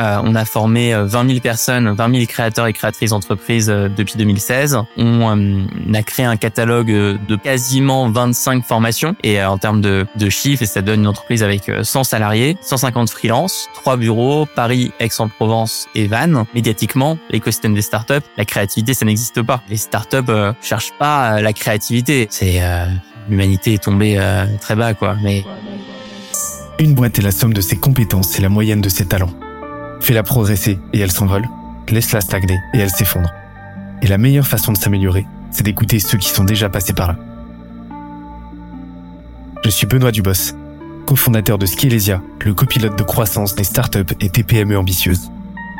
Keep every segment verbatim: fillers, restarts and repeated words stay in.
Euh, on a formé vingt mille personnes, vingt mille créateurs et créatrices d'entreprises euh, depuis deux mille seize. On, euh, on a créé un catalogue de quasiment vingt-cinq formations. Et euh, en termes de, de chiffres, ça donne une entreprise avec cent salariés, cent cinquante freelances, trois bureaux, Paris, Aix-en-Provence et Vannes. Médiatiquement, l'écosystème des startups, la créativité, ça n'existe pas. Les startups euh, cherchent pas la créativité. C'est euh, l'humanité est tombée euh, très bas, quoi. Mais une boîte est la somme de ses compétences et la moyenne de ses talents. Fais-la progresser et elle s'envole, laisse-la stagner et elle s'effondre. Et la meilleure façon de s'améliorer, c'est d'écouter ceux qui sont déjà passés par là. Je suis Benoît Dubos, cofondateur de Skelezia, le copilote de croissance des startups et T P M E ambitieuses.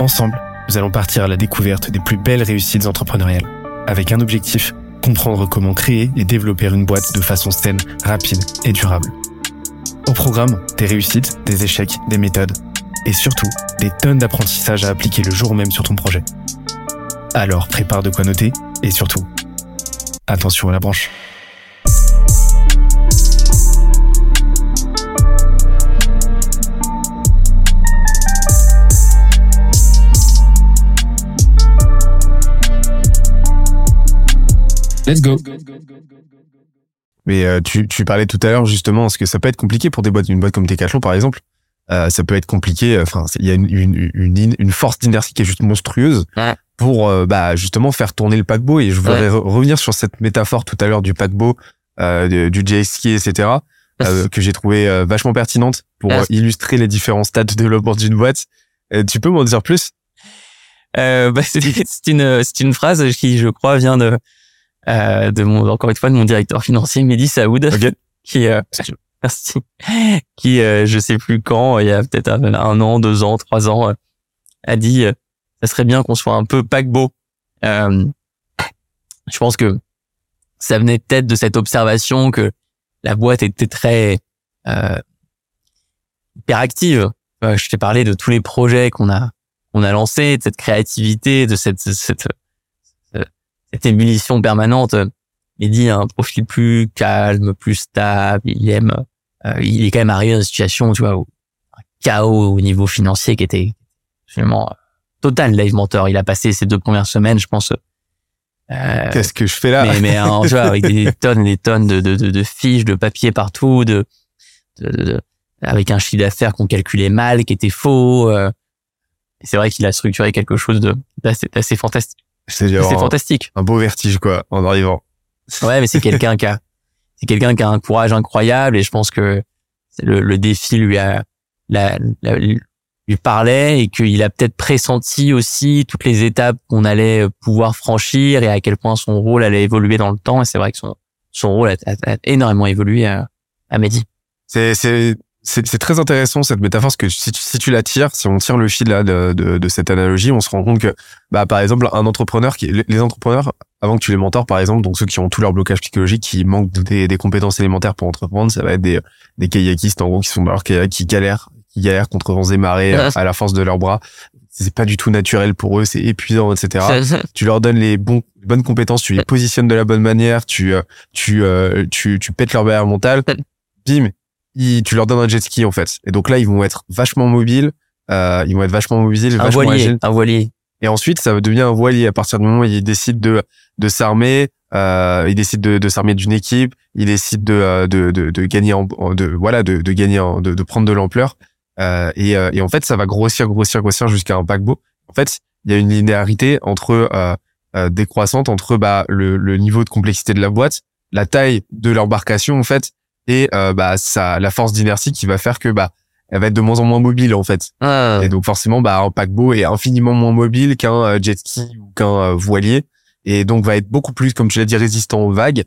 Ensemble, nous allons partir à la découverte des plus belles réussites entrepreneuriales, avec un objectif, comprendre comment créer et développer une boîte de façon saine, rapide et durable. Au programme, des réussites, des échecs, des méthodes, et surtout, des tonnes d'apprentissages à appliquer le jour même sur ton projet. Alors, prépare de quoi noter, et surtout, attention à la branche. Let's go. Mais euh, tu, tu parlais tout à l'heure, justement, parce que ça peut être compliqué pour des boîtes, une boîte comme Técathlon, par exemple. Euh, ça peut être compliqué. Enfin, il y a une, une, une, une force d'inertie qui est juste monstrueuse ouais. pour, euh, bah, justement faire tourner le paquebot. Et je voudrais ouais. re- revenir sur cette métaphore tout à l'heure du paquebot, euh, du jet ski, et cetera, euh, que j'ai trouvé euh, vachement pertinente pour euh, illustrer les différents stades de développement d'une boîte. Euh, tu peux m'en dire plus euh, bah, c'est, c'est une, c'est une phrase qui, je crois, vient de, euh, de mon, encore une fois, de mon directeur financier, Mehdi Saoud, okay. qui. Euh, Merci. Qui, euh, je sais plus quand, il y a peut-être un, un an, deux ans, trois ans, euh, a dit euh, ça serait bien qu'on soit un peu paquebot. Euh, je pense que ça venait peut-être de cette observation que la boîte était très euh, hyperactive. Euh, je t'ai parlé de tous les projets qu'on a qu'on a lancés, de cette créativité, de cette cette cette, cette ébullition permanente. Mehdi a un profil plus calme, plus stable. Il aime, euh, il est quand même arrivé dans une situation, tu vois, où, un chaos au niveau financier qui était absolument total. LiveMentor, il a passé ses deux premières semaines, je pense. Euh, Qu'est-ce que je fais là Mais, mais hein, tu vois, avec des tonnes et des tonnes de, de, de, de fiches, de papier partout, de, de, de, de avec un chiffre d'affaires qu'on calculait mal, qui était faux. Euh, et c'est vrai qu'il a structuré quelque chose de d'assez, d'assez fantastique. C'est, c'est un, fantastique. Un beau vertige, quoi, en arrivant. Ouais, mais c'est quelqu'un qui a, c'est quelqu'un qui a un courage incroyable et je pense que le, le défi lui a, la, la, lui parlait et qu'il a peut-être pressenti aussi toutes les étapes qu'on allait pouvoir franchir et à quel point son rôle allait évoluer dans le temps et c'est vrai que son, son rôle a, a, a énormément évolué à, à Mehdi. C'est, c'est, c'est, c'est très intéressant cette métaphore parce que si tu, si tu la tires, si on tire le fil là de, de, de cette analogie, on se rend compte que, bah, par exemple, un entrepreneur qui, les entrepreneurs, avant que tu les mentors, par exemple, donc ceux qui ont tous leurs blocages psychologiques, qui manquent des, des compétences élémentaires pour entreprendre, ça va être des, des kayakistes, en gros, qui sont dans leur kayak, qui galèrent, qui galèrent contre vents et marées à la force de leurs bras. C'est pas du tout naturel pour eux, c'est épuisant, et cetera. Tu leur donnes les bons, bonnes compétences, tu les positionnes de la bonne manière, tu, tu, tu, tu, tu pètes leur barrière mentale, bim, ils, tu leur donnes un jet ski, en fait. Et donc là, ils vont être vachement mobiles, euh, ils vont être vachement mobiles, vachement agiles. Un voilier, un voilier. Et ensuite, ça devient un voilier à partir du moment où ils décident de, de s'armer, euh, ils décident de, de s'armer d'une équipe, ils décident de, de, de, de gagner en, de, voilà, de, de gagner en, de, de prendre de l'ampleur, euh, et, et en fait, ça va grossir, grossir, grossir jusqu'à un paquebot. En fait, il y a une linéarité entre, euh, euh décroissante entre, bah, le, le niveau de complexité de la boîte, la taille de l'embarcation, en fait, et, euh, bah, ça, la force d'inertie qui va faire que, bah, elle va être de moins en moins mobile en fait. Ah. Et donc forcément, bah, un paquebot est infiniment moins mobile qu'un jet ski ou qu'un voilier, et donc va être beaucoup plus, comme tu l'as dit, résistant aux vagues.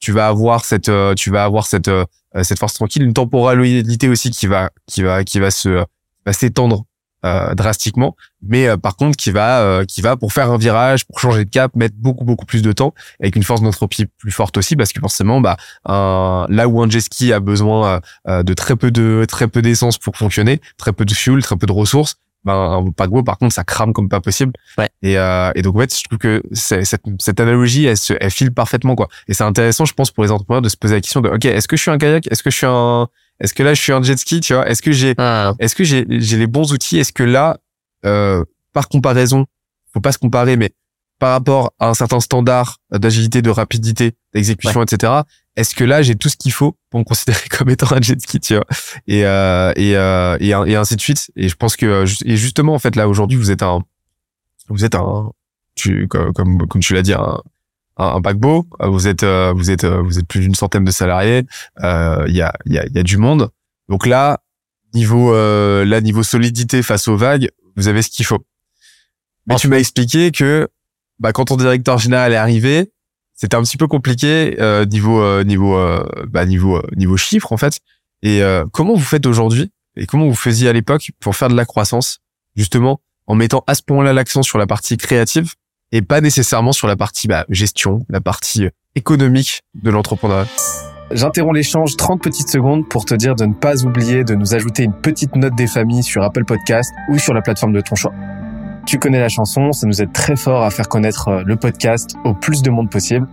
Tu vas avoir cette, euh, tu vas avoir cette, euh, cette force tranquille, une temporalité aussi qui va, qui va, qui va se, va s'étendre euh, drastiquement, mais euh, par contre qui va, euh, qui va pour faire un virage, pour changer de cap, mettre beaucoup beaucoup plus de temps, avec une force d'entropie plus forte aussi, parce que forcément, bah, un, là où un jet ski a besoin euh, de très peu de très peu d'essence pour fonctionner, très peu de fuel, très peu de ressources, bah, un paquebot par contre ça crame comme pas possible. Ouais. Et, euh, et donc en fait, je trouve que c'est, cette, cette analogie, elle, se, elle file parfaitement quoi. Et c'est intéressant, je pense, pour les entrepreneurs de se poser la question de, ok, est-ce que je suis un kayak, est-ce que je suis un Est-ce que là, je suis un jet ski, tu vois? Est-ce que j'ai, ah. est-ce que j'ai, j'ai les bons outils? Est-ce que là, euh, par comparaison, faut pas se comparer, mais par rapport à un certain standard d'agilité, de rapidité, d'exécution, ouais. et cetera. Est-ce que là, j'ai tout ce qu'il faut pour me considérer comme étant un jet ski, tu vois, et, euh, et, euh, et, et ainsi de suite. Et je pense que, et justement, en fait, là, aujourd'hui, vous êtes un, vous êtes un, tu, comme, comme, comme tu l'as dit, un, un paquebot. Vous êtes, vous êtes, vous êtes plus d'une centaine de salariés. Euh, il y a, il y a, il y a du monde. Donc là, niveau, euh, là, niveau solidité face aux vagues, vous avez ce qu'il faut. Mais enfin, tu m'as expliqué que, bah, quand ton directeur général est arrivé, c'était un petit peu compliqué euh, niveau euh, niveau euh, bah niveau euh, niveau chiffres en fait. Et euh, comment vous faites aujourd'hui et comment vous faisiez à l'époque pour faire de la croissance justement en mettant à ce point-là l'accent sur la partie créative et pas nécessairement sur la partie bah, gestion, la partie économique de l'entrepreneuriat. J'interromps l'échange trente petites secondes pour te dire de ne pas oublier de nous ajouter une petite note des familles sur Apple Podcast ou sur la plateforme de ton choix. Tu connais la chanson, ça nous aide très fort à faire connaître le podcast au plus de monde possible.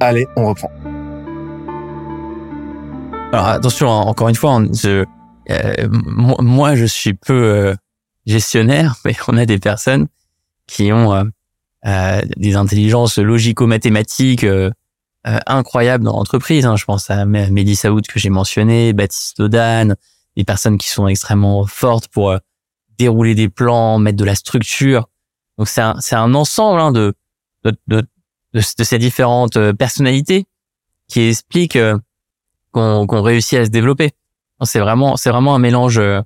Allez, on reprend. Alors attention, encore une fois, je, euh, moi je suis peu euh, gestionnaire, mais on a des personnes qui ont euh, euh, des intelligences logico-mathématiques euh, euh, incroyables dans l'entreprise. Hein. Je pense à Mehdi Saoud que j'ai mentionné, Baptiste Audane, des personnes qui sont extrêmement fortes pour... Euh, dérouler des plans, mettre de la structure. Donc c'est un c'est un ensemble hein, de, de de de de ces différentes personnalités qui expliquent euh, qu'on qu'on réussit à se développer. C'est vraiment c'est vraiment un mélange euh,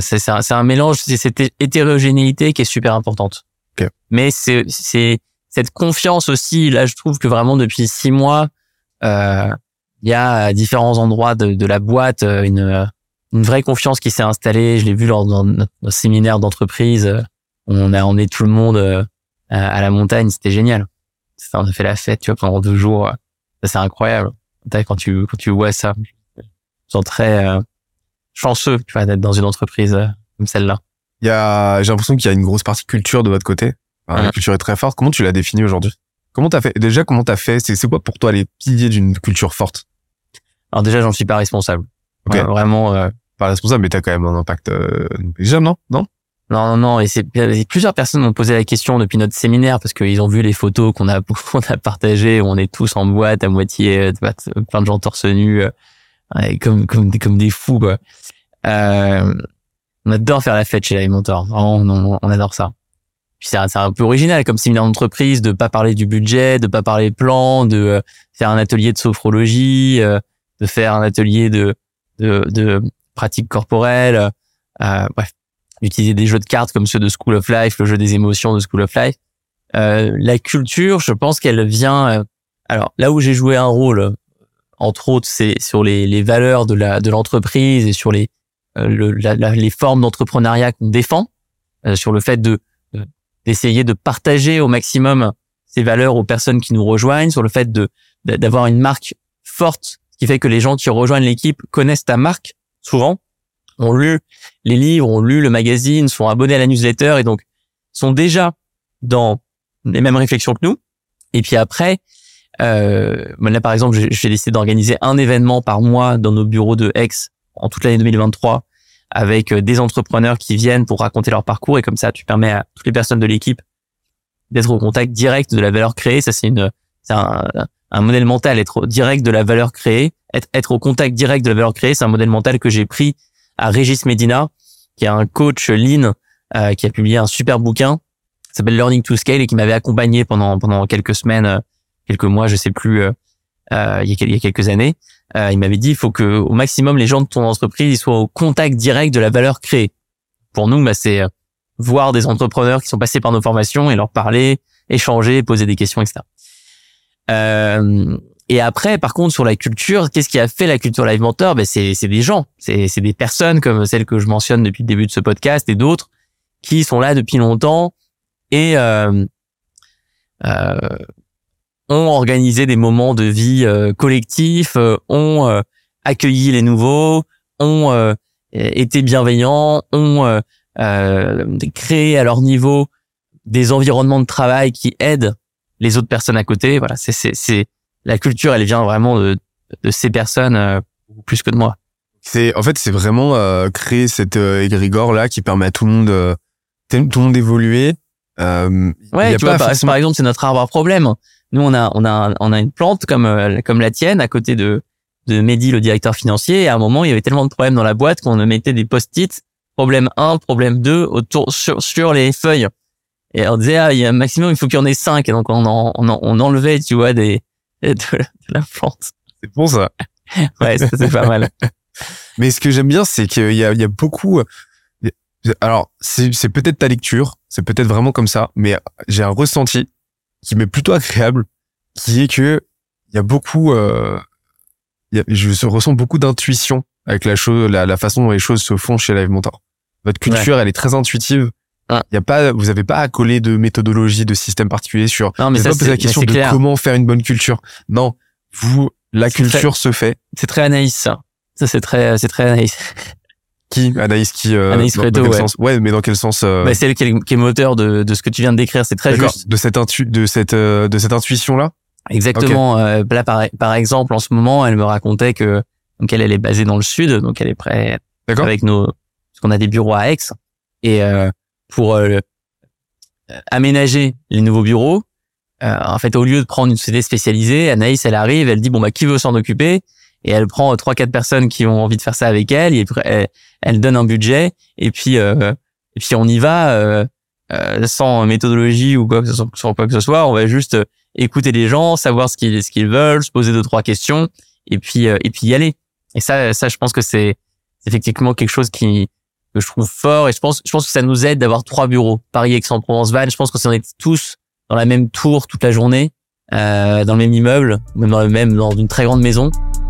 c'est c'est un, c'est un mélange c'est cette hétérogénéité qui est super importante. Okay. Mais c'est c'est cette confiance aussi là je trouve que vraiment depuis six mois euh il y a à différents endroits de de la boîte une une vraie confiance qui s'est installée. Je l'ai vu lors de notre séminaire d'entreprise. On a emmené tout le monde à la montagne. C'était génial. On a fait la fête, tu vois, pendant deux jours. C'est incroyable. Quand tu, quand tu vois ça, je me sens très euh, chanceux, tu vois, d'être dans une entreprise comme celle-là. Il y a, j'ai l'impression qu'il y a une grosse partie culture de votre côté. Enfin, mmh. La culture est très forte. Comment tu l'as définie aujourd'hui? Comment t'as fait? Déjà, comment t'as fait? C'est, c'est quoi pour toi les piliers d'une culture forte? Alors déjà, j'en suis pas responsable. Okay. Vraiment euh, pas responsable, mais t'as quand même un impact euh, négligeable, non, non, non, non, non. Et c'est plusieurs personnes m'ont posé la question depuis notre séminaire parce qu'ils ont vu les photos qu'on a qu'on a partagées où on est tous en boîte à moitié, plein de gens torse nu, euh, comme comme comme des fous. Quoi. Euh, on adore faire la fête chez LiveMentor. Vraiment, on, on adore ça. Puis c'est un, c'est un peu original comme séminaire d'entreprise de pas parler du budget, de pas parler plan, de euh, faire un atelier de sophrologie, euh, de faire un atelier de de, de pratiques corporelles, euh, bref, d'utiliser des jeux de cartes comme ceux de School of Life, le jeu des émotions de School of Life. Euh, la culture, je pense qu'elle vient... Euh, alors, là où j'ai joué un rôle, entre autres, c'est sur les, les valeurs de, la, de l'entreprise et sur les, euh, le, la, la, les formes d'entrepreneuriat qu'on défend, euh, sur le fait de, de, d'essayer de partager au maximum ces valeurs aux personnes qui nous rejoignent, sur le fait de, de d'avoir une marque forte qui fait que les gens qui rejoignent l'équipe connaissent ta marque, souvent, ont lu les livres, ont lu le magazine, sont abonnés à la newsletter et donc sont déjà dans les mêmes réflexions que nous. Et puis après, euh, là par exemple, j'ai, j'ai décidé d'organiser un événement par mois dans nos bureaux de Aix en toute l'année deux mille vingt-trois avec des entrepreneurs qui viennent pour raconter leur parcours et comme ça, tu permets à toutes les personnes de l'équipe d'être au contact direct de la valeur créée. Ça, c'est une... C'est un, un modèle mental, être direct de la valeur créée, être, être au contact direct de la valeur créée, c'est un modèle mental que j'ai pris à Régis Medina, qui est un coach lean, euh, qui a publié un super bouquin, qui s'appelle Learning to Scale et qui m'avait accompagné pendant pendant quelques semaines, quelques mois, je sais plus, euh, euh, il y a, il y a quelques années. Euh, il m'avait dit, il faut que au maximum les gens de ton entreprise ils soient au contact direct de la valeur créée. Pour nous, bah c'est euh, voir des entrepreneurs qui sont passés par nos formations et leur parler, échanger, poser des questions, et cetera. Euh, et après, par contre, sur la culture, qu'est-ce qui a fait la culture LiveMentor? Ben, c'est, c'est des gens, c'est, c'est des personnes comme celles que je mentionne depuis le début de ce podcast et d'autres qui sont là depuis longtemps et euh, euh, ont organisé des moments de vie euh, collectifs, euh, ont euh, accueilli les nouveaux, ont euh, été bienveillants, ont euh, euh, créé à leur niveau des environnements de travail qui aident les autres personnes à côté. Voilà, c'est c'est c'est la culture, elle vient vraiment de de ces personnes euh, plus que de moi. C'est en fait c'est vraiment euh, créer cette euh, égrégore là qui permet à tout le monde euh, tout le monde évoluait. Euh, ouais, y a tu pas vois, forcément... par exemple, c'est notre arbre à problème. Nous, on a, on a, on a une plante comme, comme la tienne à côté de, de Mehdi, le directeur financier. Et à un moment, il y avait tellement de problèmes dans la boîte qu'on mettait des post-it, problème un, problème deux, autour, sur, sur les feuilles. Et on disait, ah, il y a un maximum, il faut qu'il y en ait cinq. Et donc, on en, on en, on enlevait, tu vois, des, de la, de la plante. C'est bon, ça. Ouais, ça, c'est pas mal. Mais ce que j'aime bien, c'est qu'il y a, il y a beaucoup, alors, c'est, c'est peut-être ta lecture, c'est peut-être vraiment comme ça, mais j'ai un ressenti qui m'est plutôt agréable, qui est que il y a beaucoup, euh, y a, je ressens beaucoup d'intuition avec la chose, la, la façon dont les choses se font chez LiveMentor. Votre culture, ouais. Elle est très intuitive. Ouais. Y a pas, vous avez pas à coller de méthodologie, de système particulier sur, non, mais ça, pas poser la question de clair. Comment faire une bonne culture. Non, vous, la c'est culture très, se fait. C'est très Anaïs, ça. Ça, c'est très, c'est très Anaïs. Qui Anaïs qui euh, Anaïs dans, Creto, dans quel ouais. Sens ouais mais dans quel sens euh... bah, c'est elle qui est, qui est moteur de de ce que tu viens de décrire, c'est très d'accord. Juste de cette intu de cette euh, de cette intuition là exactement okay. euh, là par par exemple en ce moment elle me racontait que donc elle elle est basée dans le sud, donc elle est près d'accord. Avec nos parce qu'on a des bureaux à Aix et euh, pour euh, aménager les nouveaux bureaux euh, en fait au lieu de prendre une société spécialisée, Anaïs elle arrive, elle dit bon bah qui veut s'en occuper. Et elle prend trois, quatre personnes qui ont envie de faire ça avec elle. Et elle, elle donne un budget. Et puis, euh, et puis on y va euh, euh, sans méthodologie ou quoi que ce soit, sans quoi que ce soit. On va juste écouter les gens, savoir ce qu'ils, ce qu'ils veulent, se poser deux, trois questions, et puis, euh, et puis y aller. Et ça, ça, je pense que c'est, c'est effectivement quelque chose qui que je trouve fort. Et je pense, je pense que ça nous aide d'avoir trois bureaux, Paris, Aix-en-Provence, Vannes. Je pense que si on est tous dans la même tour toute la journée, euh, dans le même immeuble, même dans, même dans une très grande maison.